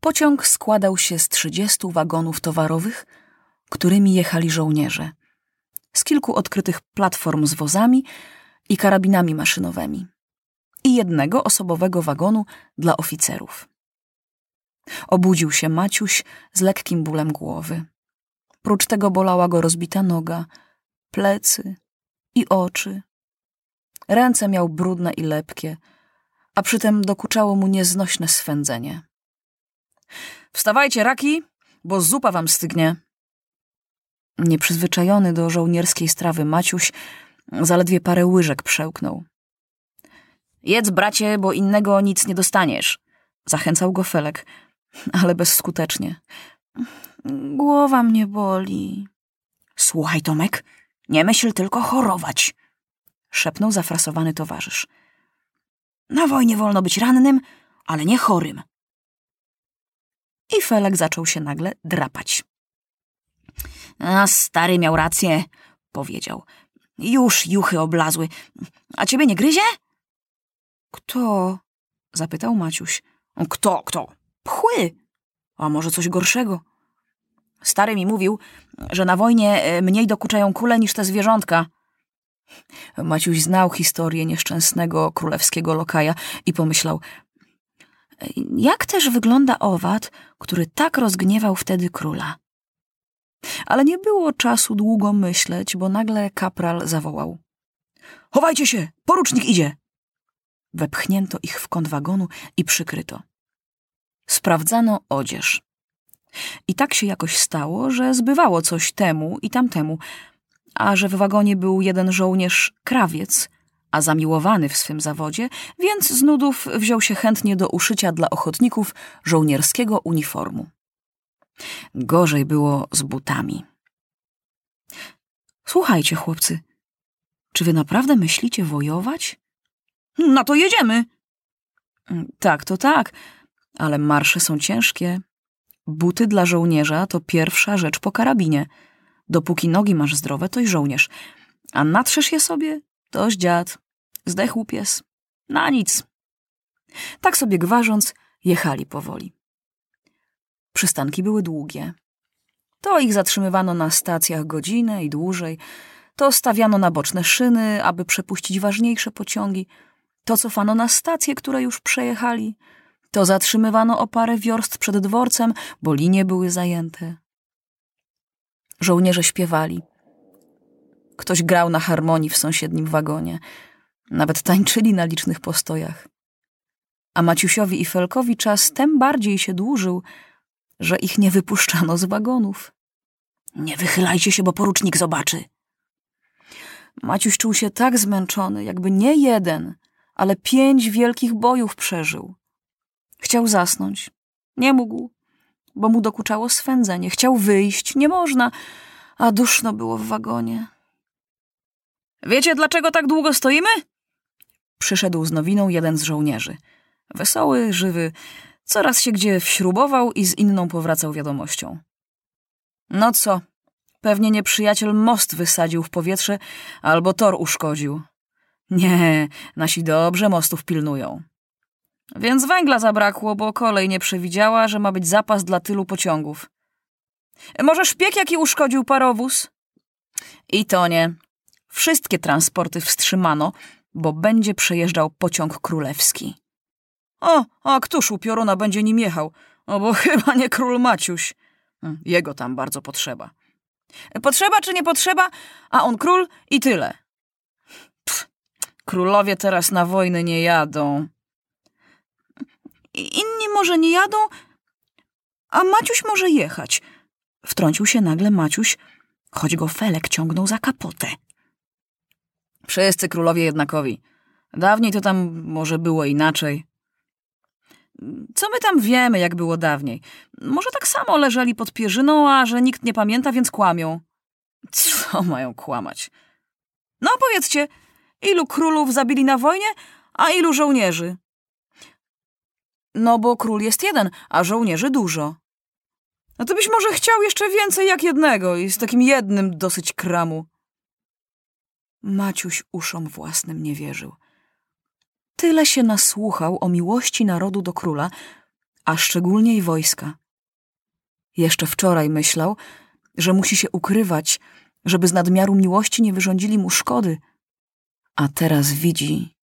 Pociąg składał się z 30 wagonów towarowych, którymi jechali żołnierze, z kilku odkrytych platform z wozami i karabinami maszynowymi i jednego osobowego wagonu dla oficerów. Obudził się Maciuś z lekkim bólem głowy. Prócz tego bolała go rozbita noga, plecy i oczy. Ręce miał brudne i lepkie, a przy tym dokuczało mu nieznośne swędzenie. Wstawajcie, raki, bo zupa wam stygnie. Nieprzyzwyczajony do żołnierskiej strawy Maciuś zaledwie parę łyżek przełknął. Jedz, bracie, bo innego nic nie dostaniesz, zachęcał go Felek, ale bezskutecznie. Głowa mnie boli. Słuchaj, Tomek, nie myśl tylko chorować, szepnął zafrasowany towarzysz. Na wojnie wolno być rannym, ale nie chorym. I Felek zaczął się nagle drapać. A stary miał rację, powiedział. Już juchy oblazły. A ciebie nie gryzie? Kto? Zapytał Maciuś. Kto, kto? Pchły. A może coś gorszego? Stary mi mówił, że na wojnie mniej dokuczają kule niż te zwierzątka. Maciuś znał historię nieszczęsnego królewskiego lokaja i pomyślał, jak też wygląda owad, który tak rozgniewał wtedy króla. Ale nie było czasu długo myśleć, bo nagle kapral zawołał. Chowajcie się, porucznik idzie! Wepchnięto ich w kąt wagonu i przykryto. Sprawdzano odzież. I tak się jakoś stało, że zbywało coś temu i tamtemu, a że w wagonie był jeden żołnierz krawiec, a zamiłowany w swym zawodzie, więc z nudów wziął się chętnie do uszycia dla ochotników żołnierskiego uniformu. Gorzej było z butami. Słuchajcie, chłopcy, czy wy naprawdę myślicie wojować? No to jedziemy! Tak, to tak, ale marsze są ciężkie. Buty dla żołnierza to pierwsza rzecz po karabinie. Dopóki nogi masz zdrowe, toś żołnierz. A natrzesz je sobie, toś dziad. Zdechł pies. Na nic. Tak sobie gwarząc, jechali powoli. Przystanki były długie. To ich zatrzymywano na stacjach godzinę i dłużej, to stawiano na boczne szyny, aby przepuścić ważniejsze pociągi, to cofano na stacje, które już przejechali, to zatrzymywano o parę wiorst przed dworcem, bo linie były zajęte. Żołnierze śpiewali. Ktoś grał na harmonii w sąsiednim wagonie. Nawet tańczyli na licznych postojach. A Maciusiowi i Felkowi czas tem bardziej się dłużył, że ich nie wypuszczano z wagonów. Nie wychylajcie się, bo porucznik zobaczy. Maciuś czuł się tak zmęczony, jakby nie jeden, ale 5 wielkich bojów przeżył. Chciał zasnąć. Nie mógł, bo mu dokuczało swędzenie. Chciał wyjść, nie można, a duszno było w wagonie. Wiecie, dlaczego tak długo stoimy? Przyszedł z nowiną jeden z żołnierzy. Wesoły, żywy, coraz się gdzie wśrubował i z inną powracał wiadomością. No co, pewnie nieprzyjaciel most wysadził w powietrze albo tor uszkodził. Nie, nasi dobrze mostów pilnują. Więc węgla zabrakło, bo kolej nie przewidziała, że ma być zapas dla tylu pociągów. Może szpieg jaki uszkodził parowóz? I to nie. Wszystkie transporty wstrzymano, bo będzie przejeżdżał pociąg królewski. O, a któż u pioruna będzie nim jechał? O, bo chyba nie król Maciuś. Jego tam bardzo potrzeba. Potrzeba czy nie potrzeba, a on król i tyle. Pff, królowie teraz na wojny nie jadą. Inni może nie jadą, a Maciuś może jechać. Wtrącił się nagle Maciuś, choć go Felek ciągnął za kapotę. Wszyscy królowie jednakowi. Dawniej to tam może było inaczej. Co my tam wiemy, jak było dawniej? Może tak samo leżeli pod pierzyną, a że nikt nie pamięta, więc kłamią. Co mają kłamać? No powiedzcie, ilu królów zabili na wojnie, a ilu żołnierzy? No bo król jest jeden, a żołnierzy dużo. No to byś może chciał jeszcze więcej jak jednego i z takim jednym dosyć kramu. Maciuś uszom własnym nie wierzył. Tyle się nasłuchał o miłości narodu do króla, a szczególnie i wojska. Jeszcze wczoraj myślał, że musi się ukrywać, żeby z nadmiaru miłości nie wyrządzili mu szkody, a teraz widzi,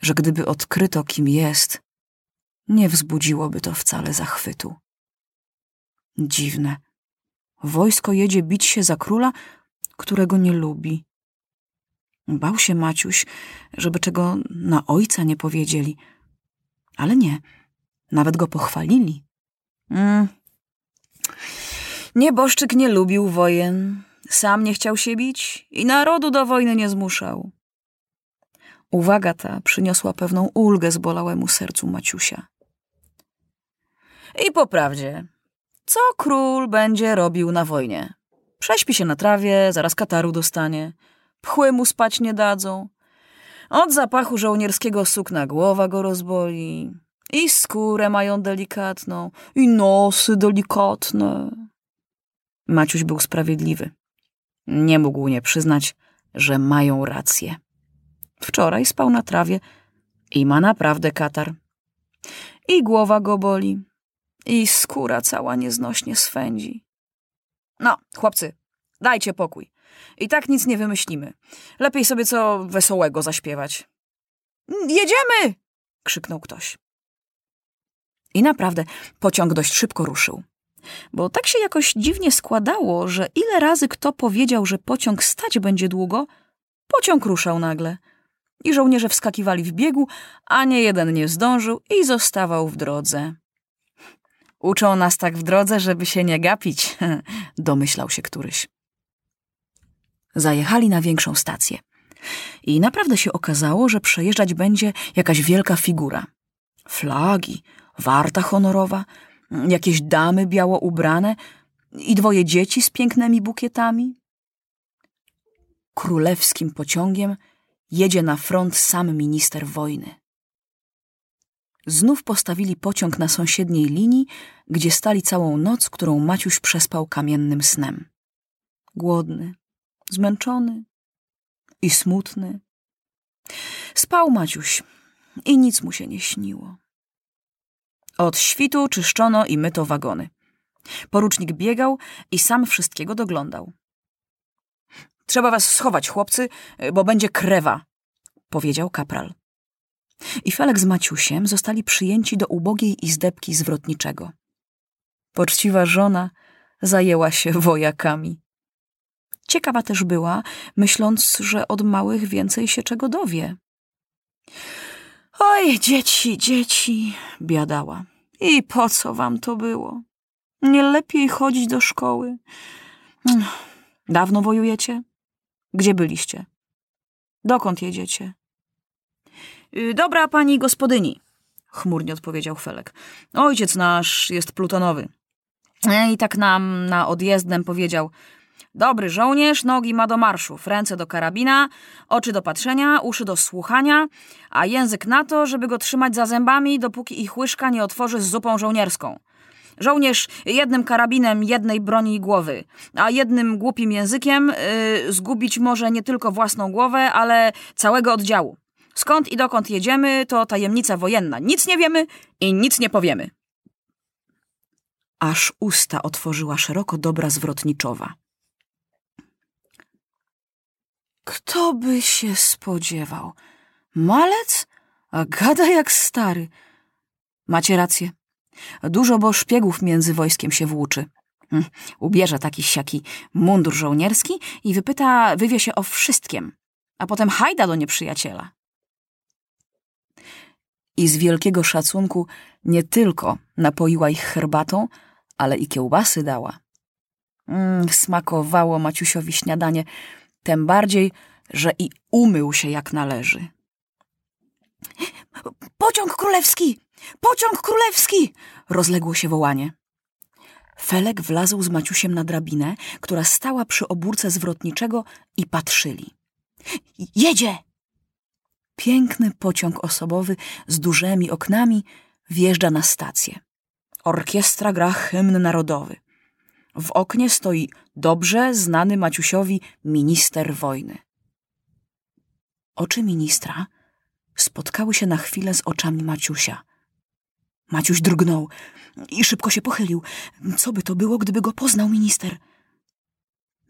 że gdyby odkryto, kim jest, nie wzbudziłoby to wcale zachwytu. Dziwne. Wojsko jedzie bić się za króla, którego nie lubi. Bał się Maciuś, żeby czego na ojca nie powiedzieli. Ale nie, nawet go pochwalili. Nieboszczyk nie lubił wojen, sam nie chciał się bić i narodu do wojny nie zmuszał. Uwaga ta przyniosła pewną ulgę zbolałemu sercu Maciusia. I po prawdzie, co król będzie robił na wojnie? Prześpi się na trawie, zaraz kataru dostanie. Pchły mu spać nie dadzą. Od zapachu żołnierskiego sukna głowa go rozboli. I skórę mają delikatną, i nosy delikatne. Maciuś był sprawiedliwy. Nie mógł nie przyznać, że mają rację. Wczoraj spał na trawie i ma naprawdę katar. I głowa go boli, i skóra cała nieznośnie swędzi. No, chłopcy, dajcie pokój. I tak nic nie wymyślimy. Lepiej sobie co wesołego zaśpiewać. Jedziemy! Krzyknął ktoś. I naprawdę pociąg dość szybko ruszył. Bo tak się jakoś dziwnie składało, że ile razy kto powiedział, że pociąg stać będzie długo, pociąg ruszał nagle. I żołnierze wskakiwali w biegu, a nie jeden nie zdążył i zostawał w drodze. Uczą nas tak w drodze, żeby się nie gapić, domyślał się któryś. Zajechali na większą stację. I naprawdę się okazało, że przejeżdżać będzie jakaś wielka figura. Flagi, warta honorowa, jakieś damy biało ubrane i dwoje dzieci z pięknymi bukietami. Królewskim pociągiem jedzie na front sam minister wojny. Znów postawili pociąg na sąsiedniej linii, gdzie stali całą noc, którą Maciuś przespał kamiennym snem. Głodny, zmęczony i smutny. Spał Maciuś i nic mu się nie śniło. Od świtu czyszczono i myto wagony. Porucznik biegał i sam wszystkiego doglądał. Trzeba was schować, chłopcy, bo będzie krewa, powiedział kapral. I Felek z Maciusiem zostali przyjęci do ubogiej izdebki zwrotniczego. Poczciwa żona zajęła się wojakami. Ciekawa też była, myśląc, że od małych więcej się czego dowie. Oj, dzieci, dzieci, biadała. I po co wam to było? Nie lepiej chodzić do szkoły. Dawno wojujecie? Gdzie byliście? Dokąd jedziecie? Dobra pani gospodyni, chmurnie odpowiedział Felek. Ojciec nasz jest plutonowy. I tak nam na odjezdnem powiedział... Dobry żołnierz nogi ma do marszów, ręce do karabina, oczy do patrzenia, uszy do słuchania, a język na to, żeby go trzymać za zębami, dopóki ich łyżka nie otworzy z zupą żołnierską. Żołnierz jednym karabinem jednej broni głowy, a jednym głupim językiem zgubić może nie tylko własną głowę, ale całego oddziału. Skąd i dokąd jedziemy, to tajemnica wojenna. Nic nie wiemy i nic nie powiemy. Aż usta otworzyła szeroko dobra zwrotniczowa. Kto by się spodziewał? Malec? A gada jak stary. Macie rację. Dużo bo szpiegów między wojskiem się włóczy. Ubierze taki siaki mundur żołnierski i wywie się o wszystkim, a potem hajda do nieprzyjaciela. I z wielkiego szacunku nie tylko napoiła ich herbatą, ale i kiełbasy dała. Smakowało Maciusiowi śniadanie. Tym bardziej, że i umył się jak należy. Pociąg królewski! Pociąg królewski! Rozległo się wołanie. Felek wlazł z Maciusiem na drabinę, która stała przy obórce zwrotniczego i patrzyli. Jedzie! Piękny pociąg osobowy z dużymi oknami wjeżdża na stację. Orkiestra gra hymn narodowy. W oknie stoi dobrze znany Maciusiowi minister wojny. Oczy ministra spotkały się na chwilę z oczami Maciusia. Maciuś drgnął i szybko się pochylił. Co by to było, gdyby go poznał minister?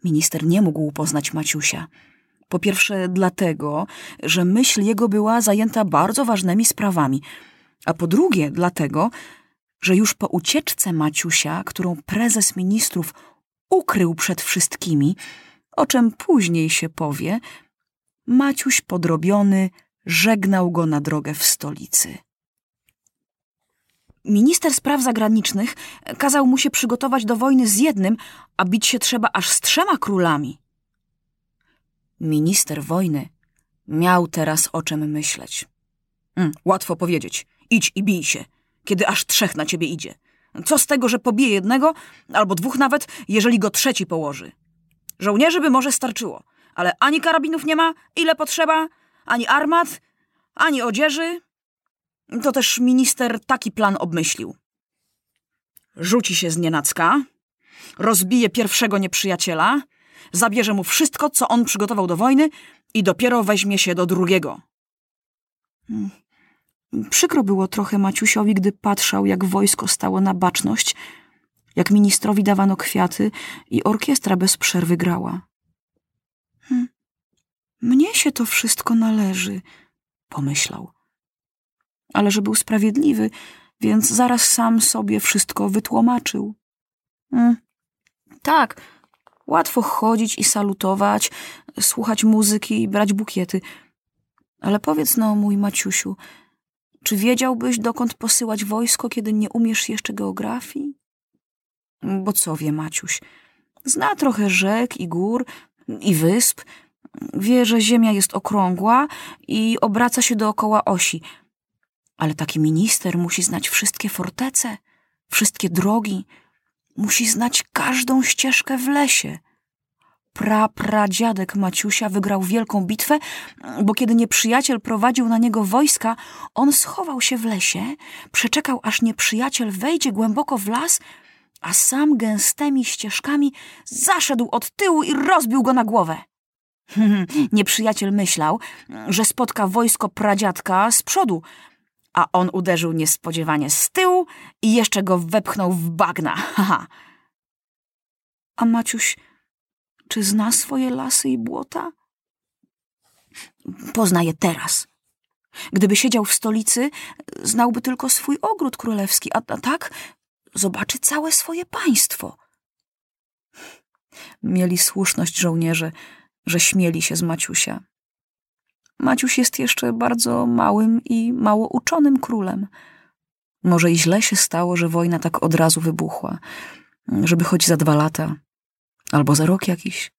Minister nie mógł poznać Maciusia. Po pierwsze dlatego, że myśl jego była zajęta bardzo ważnymi sprawami, a po drugie dlatego, że już po ucieczce Maciusia, którą prezes ministrów ukrył przed wszystkimi, o czym później się powie, Maciuś podrobiony żegnał go na drogę w stolicy. Minister spraw zagranicznych kazał mu się przygotować do wojny z jednym, a bić się trzeba aż z 3 królami. Minister wojny miał teraz o czym myśleć. Łatwo powiedzieć, idź i bij się, kiedy aż 3 na ciebie idzie. Co z tego, że pobije jednego, albo 2 nawet, jeżeli go 3 położy? Żołnierzy by może starczyło, ale ani karabinów nie ma, ile potrzeba, ani armat, ani odzieży. To też minister taki plan obmyślił. Rzuci się znienacka, rozbije pierwszego nieprzyjaciela, zabierze mu wszystko, co on przygotował do wojny i dopiero weźmie się do drugiego. Przykro było trochę Maciusiowi, gdy patrzał, jak wojsko stało na baczność, jak ministrowi dawano kwiaty i orkiestra bez przerwy grała. Mnie się to wszystko należy, pomyślał. Ale że był sprawiedliwy, więc zaraz sam sobie wszystko wytłumaczył. Tak, łatwo chodzić i salutować, słuchać muzyki i brać bukiety. Ale powiedz no, mój Maciusiu, czy wiedziałbyś, dokąd posyłać wojsko, kiedy nie umiesz jeszcze geografii? Bo co wie Maciuś? Zna trochę rzek i gór i wysp. Wie, że ziemia jest okrągła i obraca się dookoła osi. Ale taki minister musi znać wszystkie fortece, wszystkie drogi. Musi znać każdą ścieżkę w lesie. Prapradziadek Maciusia wygrał wielką bitwę, bo kiedy nieprzyjaciel prowadził na niego wojska, on schował się w lesie, przeczekał, aż nieprzyjaciel wejdzie głęboko w las, a sam gęstymi ścieżkami zaszedł od tyłu i rozbił go na głowę. Nieprzyjaciel myślał, że spotka wojsko pradziadka z przodu, a on uderzył niespodziewanie z tyłu i jeszcze go wepchnął w bagna. A Maciuś, czy zna swoje lasy i błota? Pozna je teraz. Gdyby siedział w stolicy, znałby tylko swój ogród królewski, a tak zobaczy całe swoje państwo. Mieli słuszność żołnierze, że śmieli się z Maciusia. Maciuś jest jeszcze bardzo małym i mało uczonym królem. Może i źle się stało, że wojna tak od razu wybuchła, żeby choć za 2 lata, albo za rok jakiś,